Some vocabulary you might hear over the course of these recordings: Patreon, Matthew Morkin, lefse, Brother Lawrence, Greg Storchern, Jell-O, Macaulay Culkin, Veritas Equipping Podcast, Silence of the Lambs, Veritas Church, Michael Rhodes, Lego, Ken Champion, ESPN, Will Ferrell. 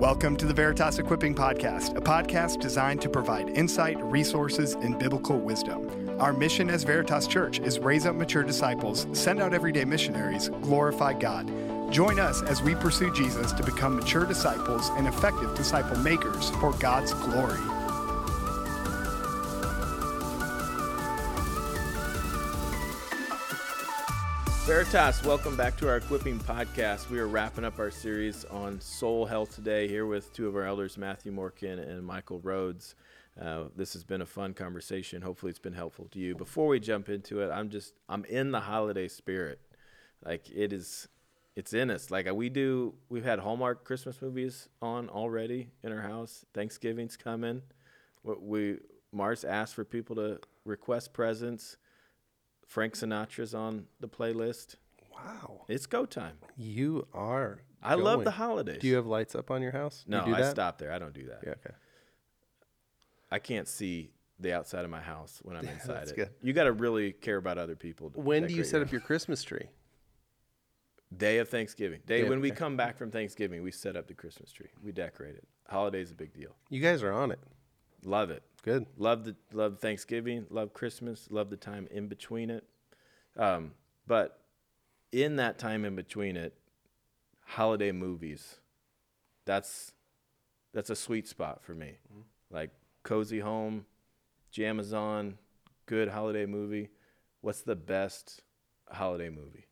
Welcome to the Veritas Equipping Podcast, a podcast designed to provide insight, resources, and biblical wisdom. Our mission as Veritas Church is raise up mature disciples, send out everyday missionaries, glorify God. Join us as we pursue Jesus to become mature disciples and effective disciple makers for God's glory. Veritas, welcome back to our Equipping Podcast. We are wrapping up our series on soul health today, here with two of our elders, Matthew Morkin and Michael Rhodes. This has been a fun conversation. Hopefully it's been helpful to you. Before we jump into it, I'm in the holiday spirit. Like it's in us. Like we've had Hallmark Christmas movies on already in our house. Thanksgiving's coming. Mars asked for people to request presents. Frank Sinatra's on the playlist. Wow. It's go time. You are going. I love the holidays. Do you have lights up on your house? No, I stop there. I don't do that. Yeah, okay. I can't see the outside of my house when I'm inside that's it. Good. You got to really care about other people. When do you set up your Christmas tree? Day of Thanksgiving. When we come back from Thanksgiving, we set up the Christmas tree. We decorate it. Holiday's a big deal. You guys are on it. Love it. Good. Love Thanksgiving, love Christmas, love the time in between it. But in that time in between it, holiday movies, that's a sweet spot for me. Mm-hmm. Like cozy home, jammies on, good holiday movie. What's the best holiday movie?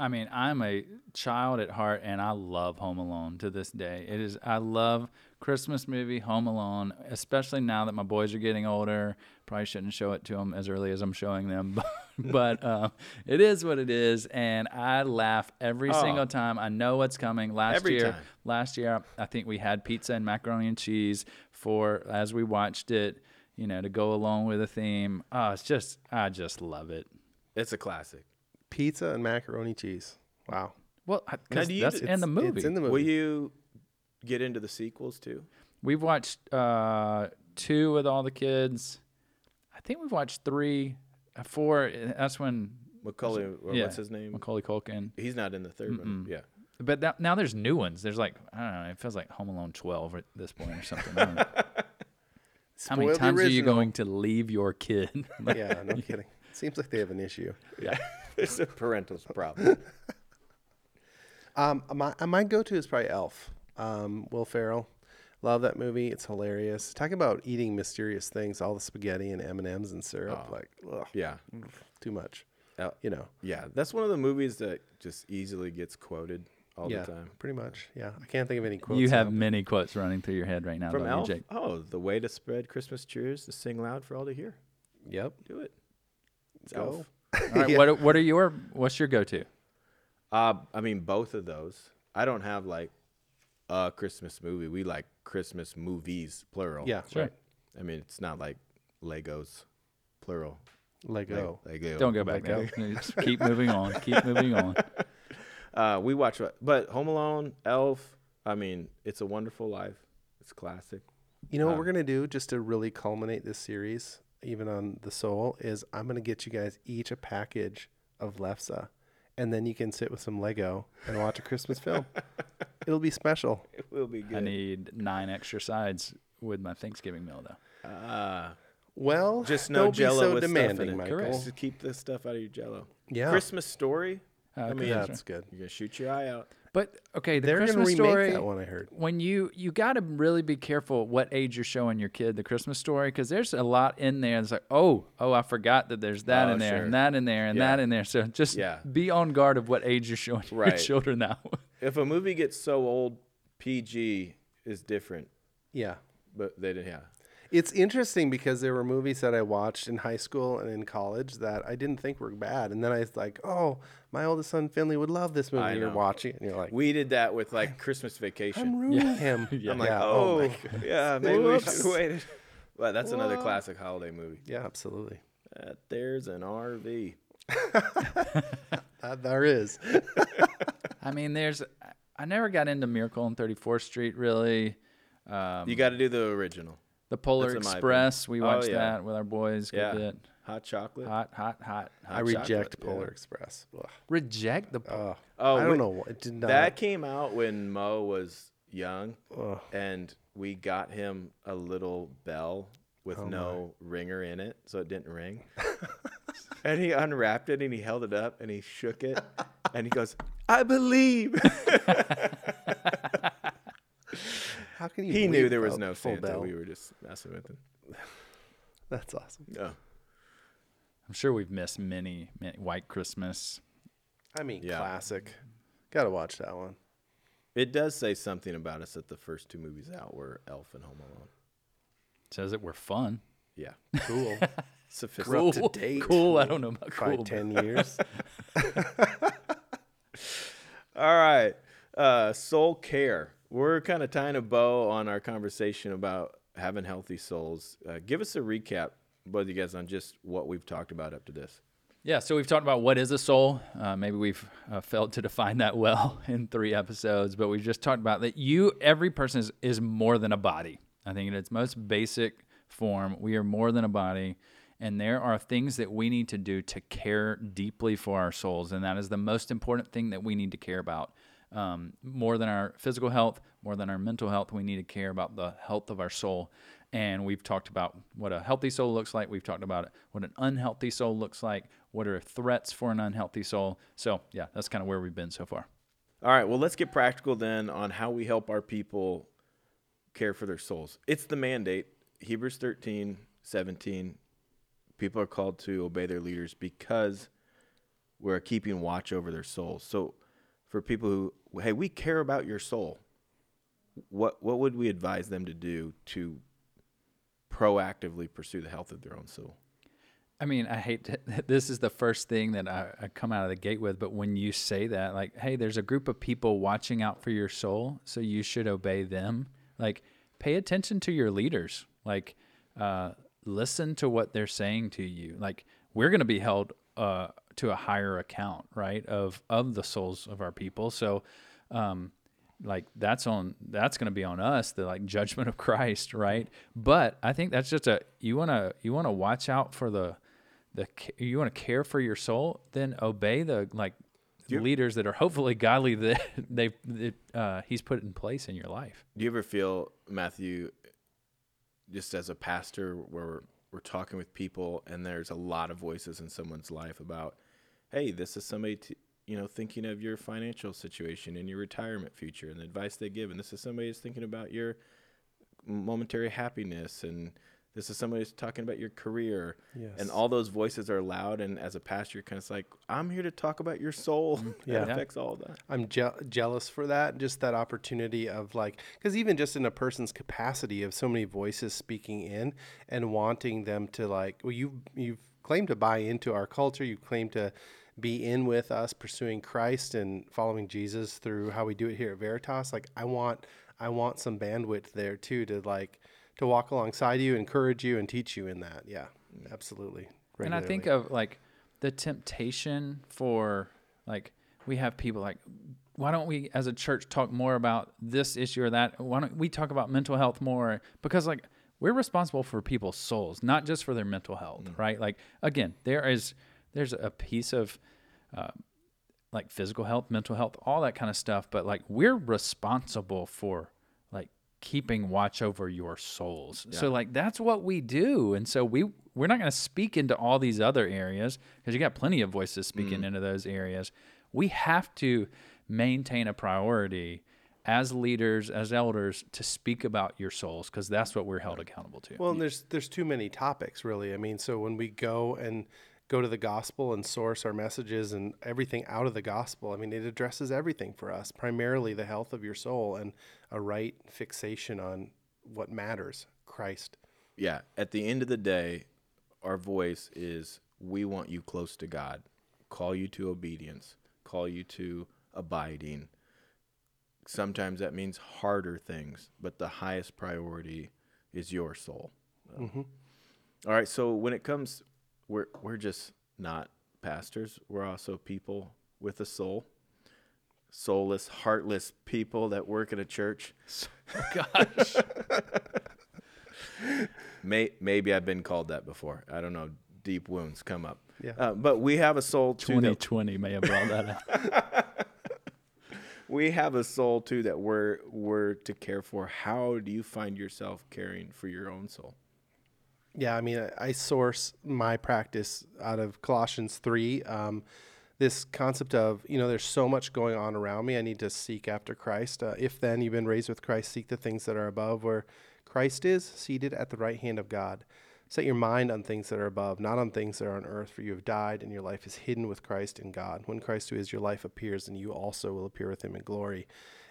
I mean, I'm a child at heart, and I love Home Alone to this day. I love Christmas movie, Home Alone, especially now that my boys are getting older. Probably shouldn't show it to them as early as I'm showing them, but it is what it is, and I laugh every single time. I know what's coming. Last year, I think we had pizza and macaroni and cheese as we watched it, to go along with the theme. Oh, I just love it. It's a classic. Pizza and macaroni cheese. Wow. Well, because that's in the movie. It's in the movie. Will you get into the sequels too? We've watched two with all the kids. I think we've watched three, four. That's when Macaulay. What's his name? Macaulay Culkin. He's not in the third one. Yeah. But now there's new ones. There's like, I don't know. It feels like Home Alone 12 at this point or something. How many times are you going to leave your kid? Yeah, no kidding. Seems like they have an issue. Yeah. It's a parental problem. My go-to is probably Elf. Will Ferrell. Love that movie. It's hilarious. Talk about eating mysterious things, all the spaghetti and M&Ms and syrup. Yeah. Too much. . Yeah, that's one of the movies that just easily gets quoted all the time. Pretty much. Yeah. I can't think of any quotes. You have many quotes running through your head right now. From Elf? Jake. Oh, the way to spread Christmas cheer is to sing loud for all to hear. Yep. Do it. It's Elf. All right, yeah. What's your go-to? I mean, both of those. I don't have like a Christmas movie. We like Christmas movies, plural. Yeah, sure. Right? I mean, it's not like Legos, plural. Lego. Don't go back there. Just keep moving on. We watch, but Home Alone, Elf. I mean, It's a Wonderful Life. It's classic. You know what we're gonna do just to really culminate this series, even on the soul, is I'm going to get you guys each a package of lefse, and then you can sit with some Lego and watch a Christmas film. It'll be special. It will be good. I need 9 extra sides with my Thanksgiving meal, though. Well, just no Jell-O, so with demanding, stuff in it. Michael. Just keep this stuff out of your Jell-O. Yeah. Christmas Story. I mean, that's good. You're going to shoot your eye out. But, okay, they're going to remake that one, I heard. When you got to really be careful what age you're showing your kid the Christmas Story, because there's a lot in there. It's like, oh, I forgot that there's that in there, sure, and that in there, and that in there. So just be on guard of what age you're showing your children now. If a movie gets so old, PG is different. Yeah. But they didn't. It's interesting because there were movies that I watched in high school and in college that I didn't think were bad. And then I was like, oh, my oldest son, Finley, would love this movie. You're watching it. And you're like, we did that with like Christmas Vacation. I'm ruining him. Yeah. I'm like, maybe we should have waited. Well, that's another classic holiday movie. Yeah, absolutely. There's an RV. There is. I mean, I never got into Miracle on 34th Street, really. You got to do the original. The Polar Express, we watched that with our boys. Yeah. Good bit. Hot chocolate. Hot I reject Polar Express. Ugh. Reject the... I don't know. It did not... That came out when Mo was young, and we got him a little bell with ringer in it, so it didn't ring. And he unwrapped it and he held it up and he shook it and he goes, "I believe." How can you? He knew there was no Santa. Bell. We were just messing with him. That's awesome. Yeah. I'm sure we've missed many White Christmas. I mean, classic. Got to watch that one. It does say something about us that the first two movies out were Elf and Home Alone. It says that we're fun. Yeah. Cool. Sophisticated. Cool. Up to date. Cool. I don't know about cool. 5-10 years. All right. Soul care. We're kind of tying a bow on our conversation about having healthy souls. Give us a recap, both of you guys, on just what we've talked about up to this. Yeah, so we've talked about what is a soul. Maybe we've failed to define that well in 3 episodes, but we've just talked about that every person is more than a body. I think in its most basic form, we are more than a body, and there are things that we need to do to care deeply for our souls, and that is the most important thing that we need to care about. More than our physical health, more than our mental health, we need to care about the health of our soul. And we've talked about what a healthy soul looks like. We've talked about what an unhealthy soul looks like. What are threats for an unhealthy soul? So, yeah, that's kind of where we've been so far. All right, well, let's get practical then on how we help our people care for their souls. It's the mandate, Hebrews 13:17. People are called to obey their leaders because we're keeping watch over their souls. So, for people who, hey, we care about your soul, what would we advise them to do to proactively pursue the health of their own soul? I mean, I hate this is the first thing that I come out of the gate with, but when you say that, like, hey, there's a group of people watching out for your soul, so you should obey them. Like, pay attention to your leaders. Like, listen to what they're saying to you. Like, we're going to be held to a higher account, right, of the souls of our people. So, like, that's going to be on us, the like judgment of Christ, right? But I think that's just you want to watch out for you want to care for your soul, then obey the leaders that are hopefully godly that he's put in place in your life. Do you ever feel, Matthew, just as a pastor, where we're talking with people and there's a lot of voices in someone's life about, hey, this is somebody thinking of your financial situation and your retirement future and the advice they give, and this is somebody who's thinking about your momentary happiness, and this is somebody who's talking about your career. Yes. And all those voices are loud, and as a pastor, you're kind of like, I'm here to talk about your soul. Yeah. That affects all of that. I'm jealous for that, just that opportunity of because even just in a person's capacity of so many voices speaking in and wanting them to you've claimed to buy into our culture, you've claimed to be in with us pursuing Christ and following Jesus through how we do it here at Veritas. Like, I want some bandwidth there too to walk alongside you, encourage you, and teach you in that. Yeah, absolutely. Regularly. And I think of the temptation for we have people why don't we as a church talk more about this issue or that? Why don't we talk about mental health more? Because we're responsible for people's souls, not just for their mental health, right? Like, again, there's a piece of physical health, mental health, all that kind of stuff. But we're responsible for keeping watch over your souls. Yeah. So that's what we do. And so we're not going to speak into all these other areas, because you got plenty of voices speaking into those areas. We have to maintain a priority as leaders, as elders, to speak about your souls, because that's what we're held accountable to. Well, and there's too many topics, really. I mean, so when we go to the gospel and source our messages and everything out of the gospel, I mean, it addresses everything for us, primarily the health of your soul and a right fixation on what matters, Christ. Yeah. At the end of the day, our voice is, we want you close to God, call you to obedience, call you to abiding. Sometimes that means harder things, but the highest priority is your soul. Mm-hmm. All right. So when it comes... We're just not pastors. We're also people with a soul. Soulless, heartless people that work at a church. Gosh. Maybe I've been called that before. I don't know. Deep wounds come up. Yeah. But we have a soul too. 2020 may have brought that up. we have a soul too that we're to care for. How do you find yourself caring for your own soul? Yeah, I mean, I source my practice out of Colossians 3. This concept of, you know, there's so much going on around me. I need to seek after Christ. If then you've been raised with Christ, seek the things that are above where Christ is seated at the right hand of God. Set your mind on things that are above, not on things that are on earth, for you have died and your life is hidden with Christ in God. When Christ, who is your life, appears, and you also will appear with him in glory.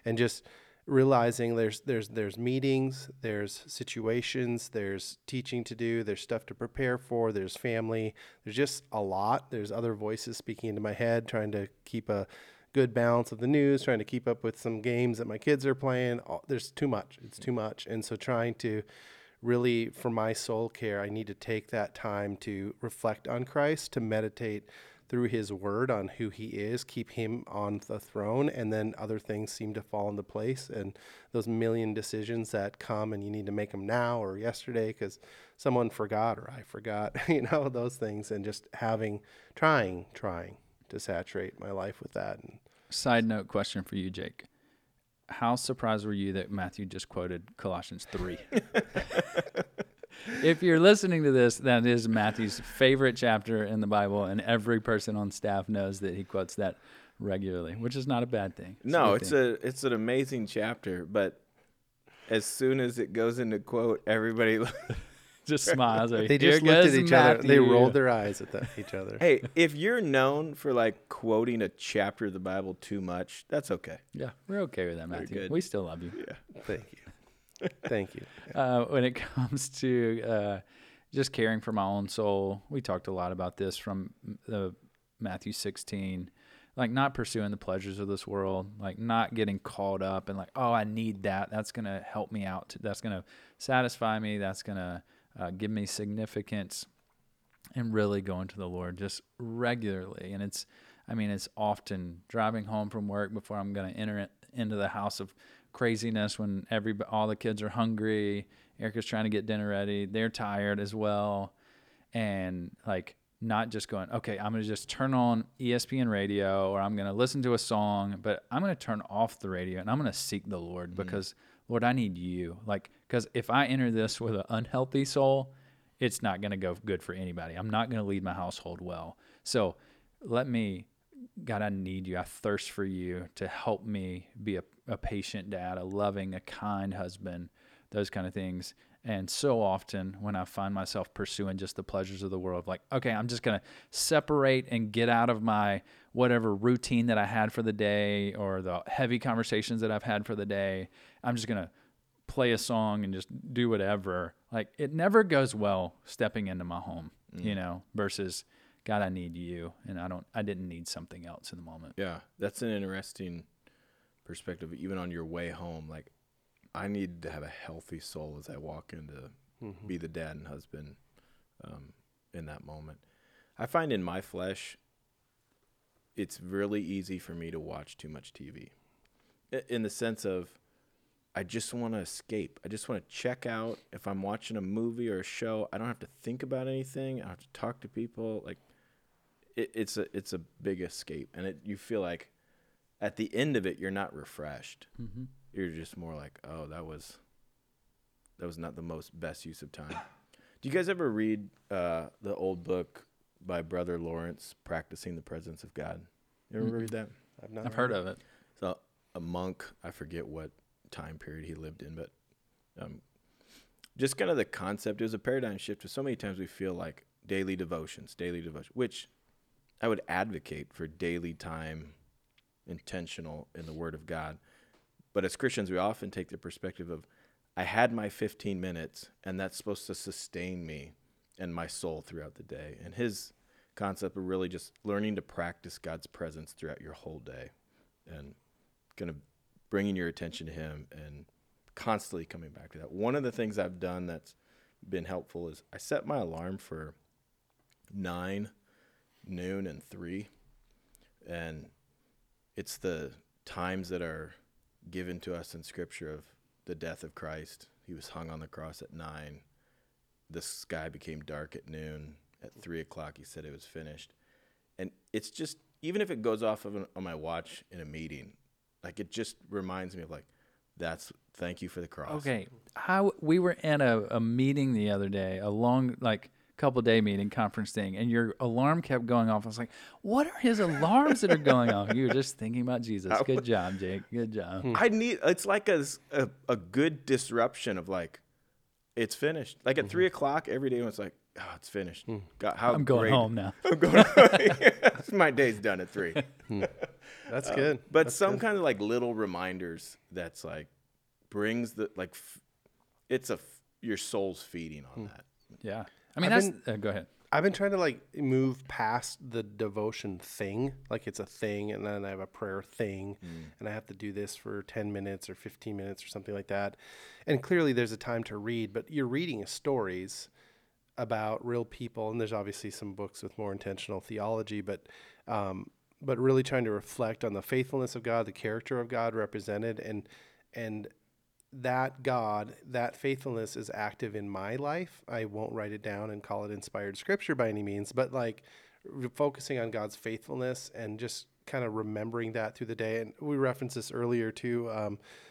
And just realizing there's meetings, there's situations, there's teaching to do, there's stuff to prepare for, there's family, there's just a lot. There's other voices speaking into my head, trying to keep a good balance of the news, trying to keep up with some games that my kids are playing. There's too much. It's too much. And so trying to really, for my soul care, I need to take that time to reflect on Christ, to meditate through his word on who he is, keep him on the throne, and then other things seem to fall into place. And those million decisions that come and you need to make them now or yesterday because someone forgot or I forgot, you know, those things, and just trying to saturate my life with that. And side note question for you, Jake. How surprised were you that Matthew just quoted Colossians 3? If you're listening to this, that is Matthew's favorite chapter in the Bible, and every person on staff knows that he quotes that regularly, which is not a bad thing. It's an amazing chapter, but as soon as it goes into quote, everybody just smiles. Like, they just looked at each other. They rolled their eyes at each other. Hey, if you're known for like quoting a chapter of the Bible too much, that's okay. Yeah, we're okay with that, Matthew. We still love you. Yeah, thank you. Thank you. When it comes to just caring for my own soul, we talked a lot about this from the Matthew 16, like not pursuing the pleasures of this world, like not getting caught up and like, oh, I need that. That's going to help me out. That's going to satisfy me. That's going to give me significance, and really going to the Lord just regularly. And it's often driving home from work before I'm going to enter into the house of craziness when all the kids are hungry, Erica's trying to get dinner ready, they're tired as well, and like not just going, okay, I'm going to just turn on ESPN radio, or I'm going to listen to a song, but I'm going to turn off the radio and I'm going to seek the Lord because Lord, I need you. Like, because if I enter this with an unhealthy soul, it's not going to go good for anybody. I'm not going to lead my household well. So let me, God, I need you. I thirst for you to help me be a patient dad, a loving, a kind husband, those kind of things. And so often when I find myself pursuing just the pleasures of the world, like, okay, I'm just going to separate and get out of my whatever routine that I had for the day or the heavy conversations that I've had for the day. I'm just going to play a song and just do whatever. Like, it never goes well stepping into my home, you know, versus God, I need you, and I didn't need something else in the moment. Yeah, that's an interesting perspective, even on your way home. Like, I need to have a healthy soul as I walk in to be the dad and husband in that moment. I find in my flesh, it's really easy for me to watch too much TV, in the sense of I just want to escape. I just want to check out. If I'm watching a movie or a show, I don't have to think about anything. I don't have to talk to people. Like, It's a big escape, and you feel like at the end of it, you're not refreshed. Mm-hmm. You're just more like, oh, that was not the best use of time. Do you guys ever read the old book by Brother Lawrence, Practicing the Presence of God? You ever read that? I've heard of it. So a monk, I forget what time period he lived in, but just kind of the concept. It was a paradigm shift. So many times we feel like daily devotion, which I would advocate for, daily time, intentional in the Word of God. But as Christians, we often take the perspective of, I had my 15 minutes, and that's supposed to sustain me and my soul throughout the day. And his concept of really just learning to practice God's presence throughout your whole day and kind of bringing your attention to him and constantly coming back to that. One of the things I've done that's been helpful is I set my alarm for 9, noon, and 3, and it's the times that are given to us in Scripture of the death of Christ. He was hung on the cross at 9. The sky became dark at noon. At 3 o'clock, he said it was finished. And it's just, even if it goes off on my watch in a meeting, Like, it just reminds me of, like, that's, thank you for the cross. Okay. How we were at a meeting the other day, a long, like, couple day meeting, conference thing, and your alarm kept going off. I was like, what are his alarms that are going off? You were just thinking about Jesus. Good job, Jake. Good job. I need, it's like a good disruption of, like, it's finished. Like, at 3 o'clock every day, it's like, oh, it's finished. God, how I'm going great. Home now. I'm going home. My day's done at 3. That's good. But that's some good. Kind of, like, little reminders that's, like, brings the, like, your soul's feeding on that. Yeah. I mean, go ahead. I've been trying to, like, move past the devotion thing. Like, it's a thing, and then I have a prayer thing, and I have to do this for 10 minutes or 15 minutes or something like that. And clearly there's a time to read, but you're reading stories about real people, and there's obviously some books with more intentional theology, but really trying to reflect on the faithfulness of God, the character of God represented, and that God, that faithfulness is active in my life. I won't write it down and call it inspired scripture by any means, but, like, focusing on God's faithfulness and just kind of remembering that through the day. And we referenced this earlier too.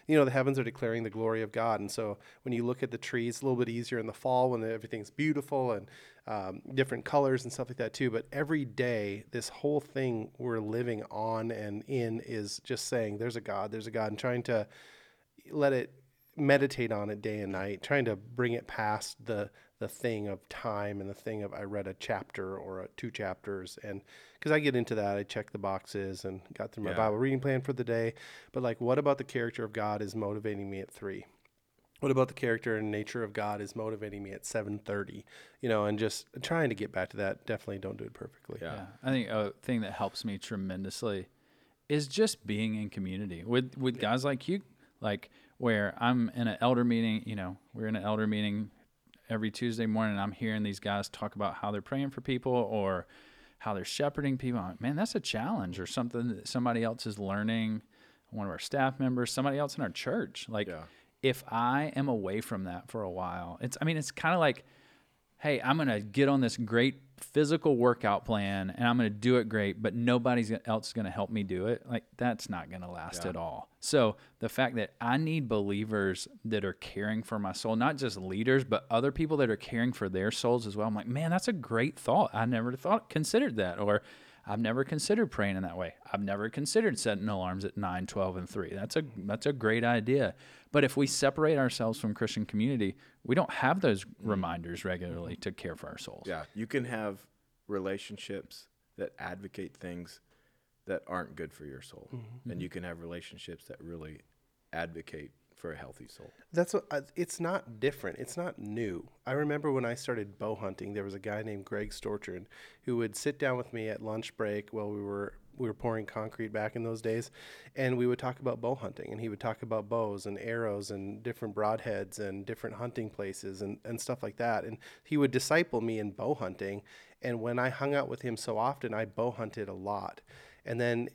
The heavens are declaring the glory of God. And so when you look at the trees, a little bit easier in the fall when everything's beautiful and different colors and stuff like that too. But every day, this whole thing we're living on and in is just saying, there's a God, and trying to let it meditate on it day and night, trying to bring it past the thing of time and the thing of I read a chapter or 2 chapters. And because I get into that, I check the boxes and got through my Bible reading plan for the day. But, like, what about the character of God is motivating me at 3? What about the character and nature of God is motivating me at 7:30? You know, and just trying to get back to that. Definitely don't do it perfectly. Yeah. I think a thing that helps me tremendously is just being in community with guys like you, like, where I'm in an elder meeting, we're in an elder meeting every Tuesday morning, and I'm hearing these guys talk about how they're praying for people or how they're shepherding people. I'm like, man, that's a challenge, or something that somebody else is learning, one of our staff members, somebody else in our church. Like, if I am away from that for a while, it's kind of like, hey, I'm going to get on this great physical workout plan, and I'm going to do it great, but nobody else is going to help me do it. Like, that's not going to last at all. So the fact that I need believers that are caring for my soul, not just leaders, but other people that are caring for their souls as well. I'm like, man, that's a great thought. I never considered that, or I've never considered praying in that way. I've never considered setting alarms at 9, 12, and 3. That's a great idea. But if we separate ourselves from Christian community, we don't have those reminders regularly to care for our souls. Yeah, you can have relationships that advocate things that aren't good for your soul. Mm-hmm. And you can have relationships that really advocate for a healthy soul. That's what it's not different. It's not new. I remember when I started bow hunting, there was a guy named Greg Storchern who would sit down with me at lunch break while we were pouring concrete back in those days, and we would talk about bow hunting, and he would talk about bows and arrows and different broadheads and different hunting places and stuff like that. And he would disciple me in bow hunting. And when I hung out with him so often, I bow hunted a lot. And then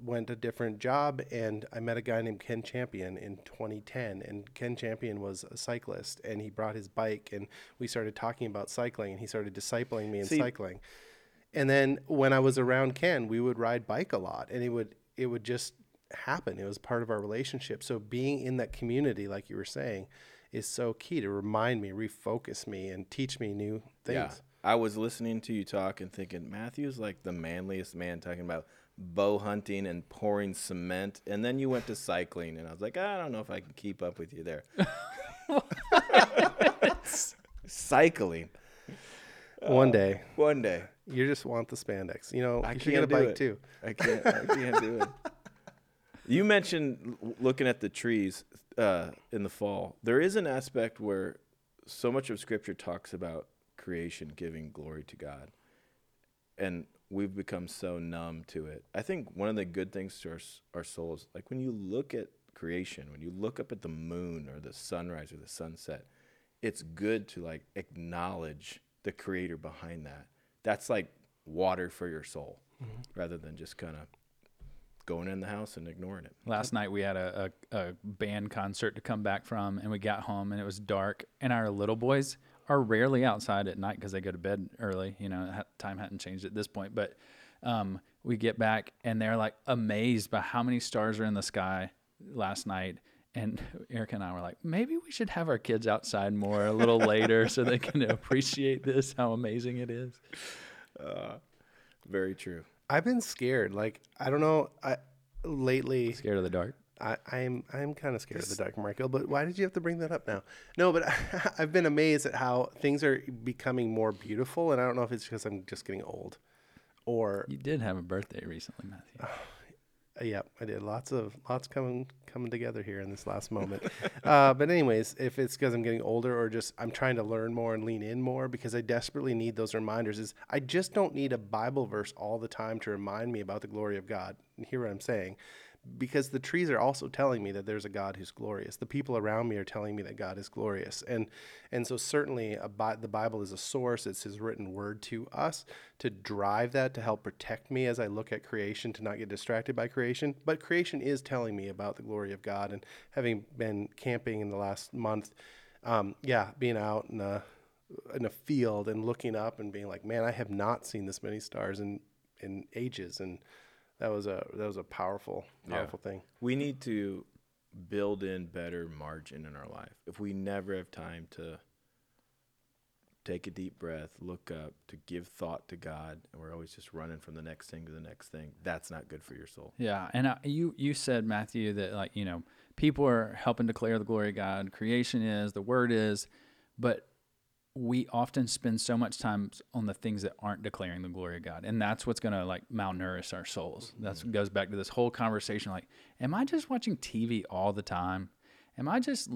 went a different job, and I met a guy named Ken Champion in 2010. And Ken Champion was a cyclist, and he brought his bike, and we started talking about cycling, and he started discipling me in cycling. And then when I was around Ken, we would ride bike a lot, and it would just happen. It was part of our relationship. So being in that community, like you were saying, is so key to remind me, refocus me, and teach me new things. Yeah. I was listening to you talk and thinking, Matthew's like the manliest man talking about bow hunting and pouring cement. And then you went to cycling, and I was like, I don't know if I can keep up with you there. Cycling. One day. You just want the spandex. I can't get a bike too. I can't do it. You mentioned looking at the trees in the fall. There is an aspect where so much of Scripture talks about creation giving glory to God, and we've become so numb to it. I think one of the good things to our souls, like when you look at creation, when you look up at the moon or the sunrise or the sunset, it's good to like acknowledge the creator behind that. That's like water for your soul, rather than just kind of going in the house and ignoring it. Last night we had a band concert to come back from, and we got home and it was dark, and our little boys are rarely outside at night because they go to bed early. Time hadn't changed at this point, but we get back and they're like amazed by how many stars are in the sky last night. And Erica and I were like, maybe we should have our kids outside more a little later so they can appreciate this, how amazing it is. Very true. I've been scared. Like, I don't know. Lately. Scared of the dark? I'm kind of scared of the dark, Michael, but why did you have to bring that up now? No, but I've been amazed at how things are becoming more beautiful. And I don't know if it's because I'm just getting old or. You did have a birthday recently, Matthew. Yeah, I did. Lots coming together here in this last moment. But anyways, if it's because I'm getting older or just I'm trying to learn more and lean in more because I desperately need those reminders, is I just don't need a Bible verse all the time to remind me about the glory of God. And hear what I'm saying, because the trees are also telling me that there's a God who's glorious. The people around me are telling me that God is glorious. And so certainly the Bible is a source. It's his written word to us to drive that, to help protect me as I look at creation, to not get distracted by creation. But creation is telling me about the glory of God. And having been camping in the last month, being out in a field and looking up and being like, man, I have not seen this many stars in ages. And that was a powerful thing. We need to build in better margin in our life. If we never have time to take a deep breath, look up, to give thought to God, and we're always just running from the next thing to the next thing, that's not good for your soul. Yeah, and you said, Matthew, that like, you know, people are helping declare the glory of God. Creation is, the word is, but we often spend so much time on the things that aren't declaring the glory of God. And that's what's going to like malnourish our souls. That's what goes back to this whole conversation. Like, am I just watching TV all the time? Am I just,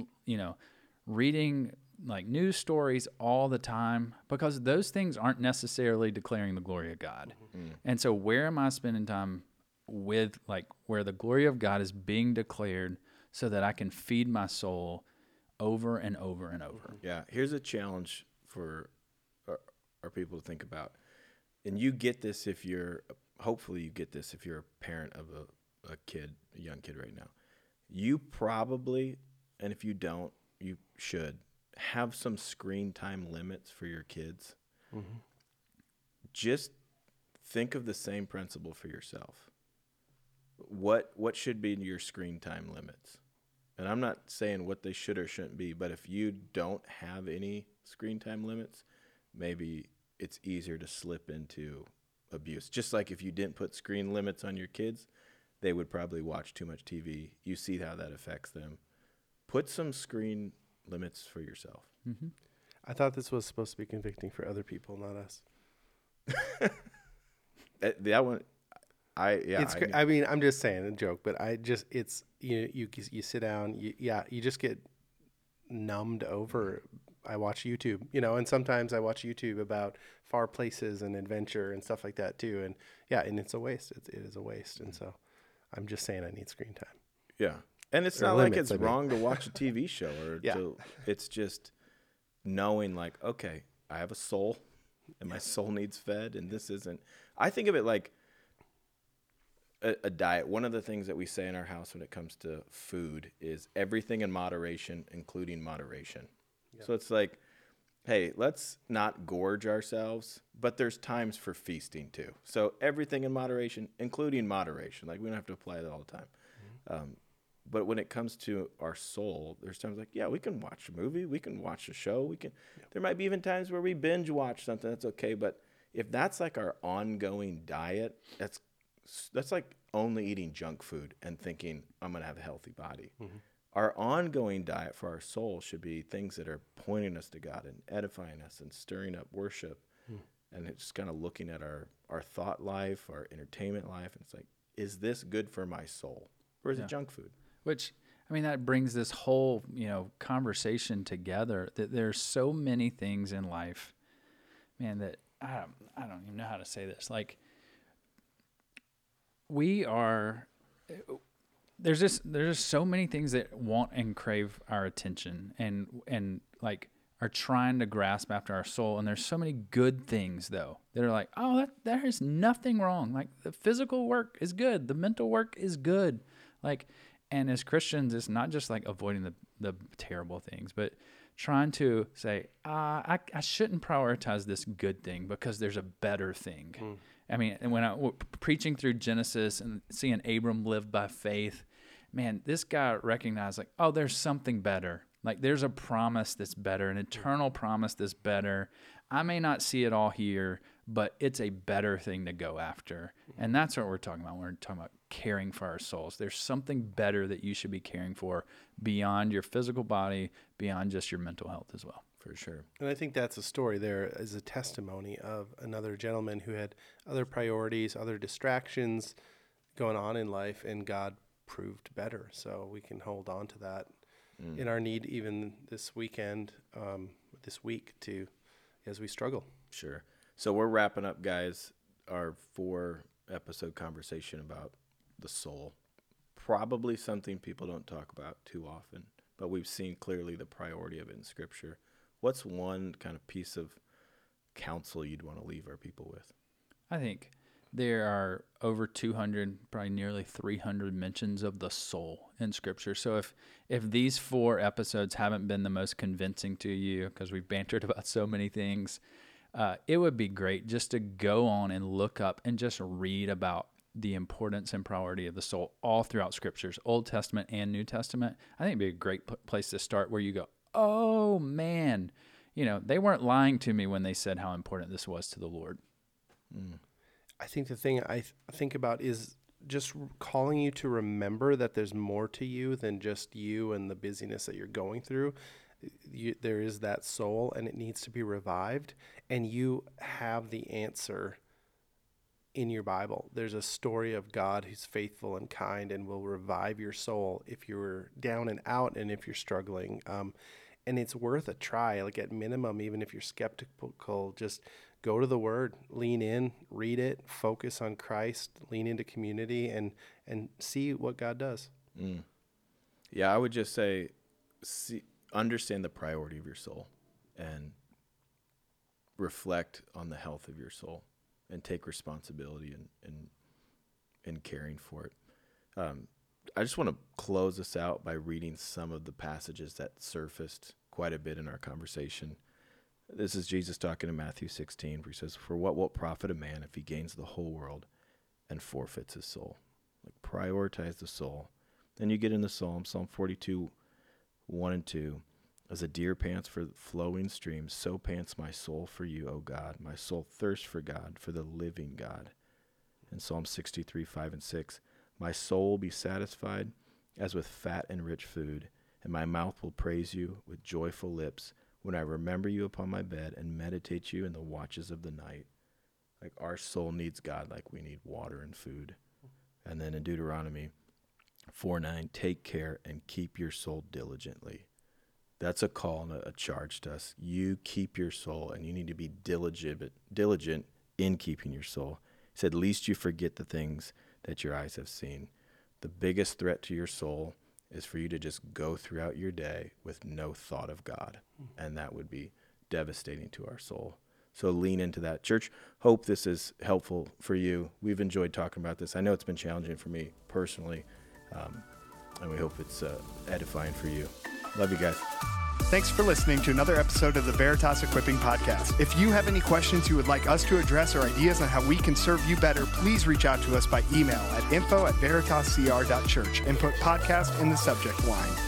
reading like news stories all the time? Because those things aren't necessarily declaring the glory of God. Mm-hmm. And so where am I spending time with like where the glory of God is being declared so that I can feed my soul over and over and over? Yeah. Here's a challenge for our people to think about. And you get this if you're, hopefully you get this if you're a parent of a young kid right now. You probably, and if you don't, you should, have some screen time limits for your kids. Mm-hmm. Just think of the same principle for yourself. What should be your screen time limits? And I'm not saying what they should or shouldn't be, but if you don't have any screen time limits, maybe it's easier to slip into abuse. Just like if you didn't put screen limits on your kids, they would probably watch too much TV. You see how that affects them. Put some screen limits for yourself. Mm-hmm. I thought this was supposed to be convicting for other people, not us. that one... I'm just saying a joke, but it's, you sit down, you just get numbed over. I watch YouTube, and sometimes I watch YouTube about far places and adventure and stuff like that too. And and it's a waste. It is a waste. And so I'm just saying I need screen time. Yeah. And it's not like it's wrong to watch a TV show or it's just knowing like, okay, I have a soul and my soul needs fed and this isn't, I think of it like, a diet. One of the things that we say in our house when it comes to food is everything in moderation, including moderation. Yeah. So it's like, hey, let's not gorge ourselves, but there's times for feasting too. So everything in moderation, including moderation. Like we don't have to apply that all the time. Mm-hmm. But when it comes to our soul, there's times like, yeah, we can watch a movie, we can watch a show, we can. Yeah. There might be even times where we binge watch something. That's okay. But if that's like our ongoing diet, that's like only eating junk food and thinking I'm going to have a healthy body. Mm-hmm. Our ongoing diet for our soul should be things that are pointing us to God and edifying us and stirring up worship. Mm. And it's just kind of looking at our thought life, our entertainment life. And it's like, is this good for my soul or is it junk food? Which, I mean, that brings this whole, conversation together that there's so many things in life, man, that I don't even know how to say this. Like, there's so many things that want and crave our attention and like are trying to grasp after our soul. And there's so many good things though, that are like, oh, there is nothing wrong. Like the physical work is good. The mental work is good. Like, and as Christians, it's not just like avoiding the terrible things, but trying to say, I shouldn't prioritize this good thing because there's a better thing. Mm. I mean, when I was preaching through Genesis and seeing Abram live by faith, man, this guy recognized, like, oh, there's something better. Like, there's a promise that's better, an eternal promise that's better. I may not see it all here, but it's a better thing to go after. And that's what we're talking about. We're talking about caring for our souls. There's something better that you should be caring for beyond your physical body, beyond just your mental health as well. For sure. And I think that's a story there is a testimony of another gentleman who had other priorities, other distractions going on in life, and God proved better. So we can hold on to that in our need even this weekend, this week too, as we struggle. Sure. So we're wrapping up, guys, our 4-episode conversation about the soul. Probably something people don't talk about too often, but we've seen clearly the priority of it in Scripture. What's one kind of piece of counsel you'd want to leave our people with? I think there are over 200, probably nearly 300 mentions of the soul in Scripture. So if these 4 episodes haven't been the most convincing to you, because we've bantered about so many things, it would be great just to go on and look up and just read about the importance and priority of the soul all throughout Scriptures, Old Testament and New Testament. I think it'd be a great place to start where you go, oh, man, you know, they weren't lying to me when they said how important this was to the Lord. Mm. I think the thing I think about is just calling you to remember that there's more to you than just you and the busyness that you're going through. There is that soul, and it needs to be revived, and you have the answer in your Bible. There's a story of God who's faithful and kind and will revive your soul if you're down and out and if you're struggling. And it's worth a try, like at minimum, even if you're skeptical, just go to the Word, lean in, read it, focus on Christ, lean into community, and see what God does. Mm. Yeah, I would just say, understand the priority of your soul and reflect on the health of your soul and take responsibility in caring for it. I just want to close this out by reading some of the passages that surfaced quite a bit in our conversation. This is Jesus talking in Matthew 16, where he says, "For what will profit a man if he gains the whole world and forfeits his soul?" Like, prioritize the soul. Then you get into Psalm 42, 1 and 2. "As a deer pants for flowing streams, so pants my soul for you, O God. My soul thirsts for God, for the living God." And Psalm 63, 5 and 6. "My soul will be satisfied as with fat and rich food, and my mouth will praise you with joyful lips when I remember you upon my bed and meditate you in the watches of the night." Like, our soul needs God like we need water and food. And then in Deuteronomy 4:9, "Take care and keep your soul diligently." That's a call and a charge to us. You keep your soul, and you need to be diligent in keeping your soul. He said, "Lest you forget the things that your eyes have seen." The biggest threat to your soul is for you to just go throughout your day with no thought of God. Mm-hmm. And that would be devastating to our soul. So lean into that. Church, hope this is helpful for you. We've enjoyed talking about this. I know it's been challenging for me personally, and we hope it's edifying for you. Love you guys. Thanks for listening to another episode of the Veritas Equipping Podcast. If you have any questions you would like us to address or ideas on how we can serve you better, please reach out to us by email at info@veritascr.church and put podcast in the subject line.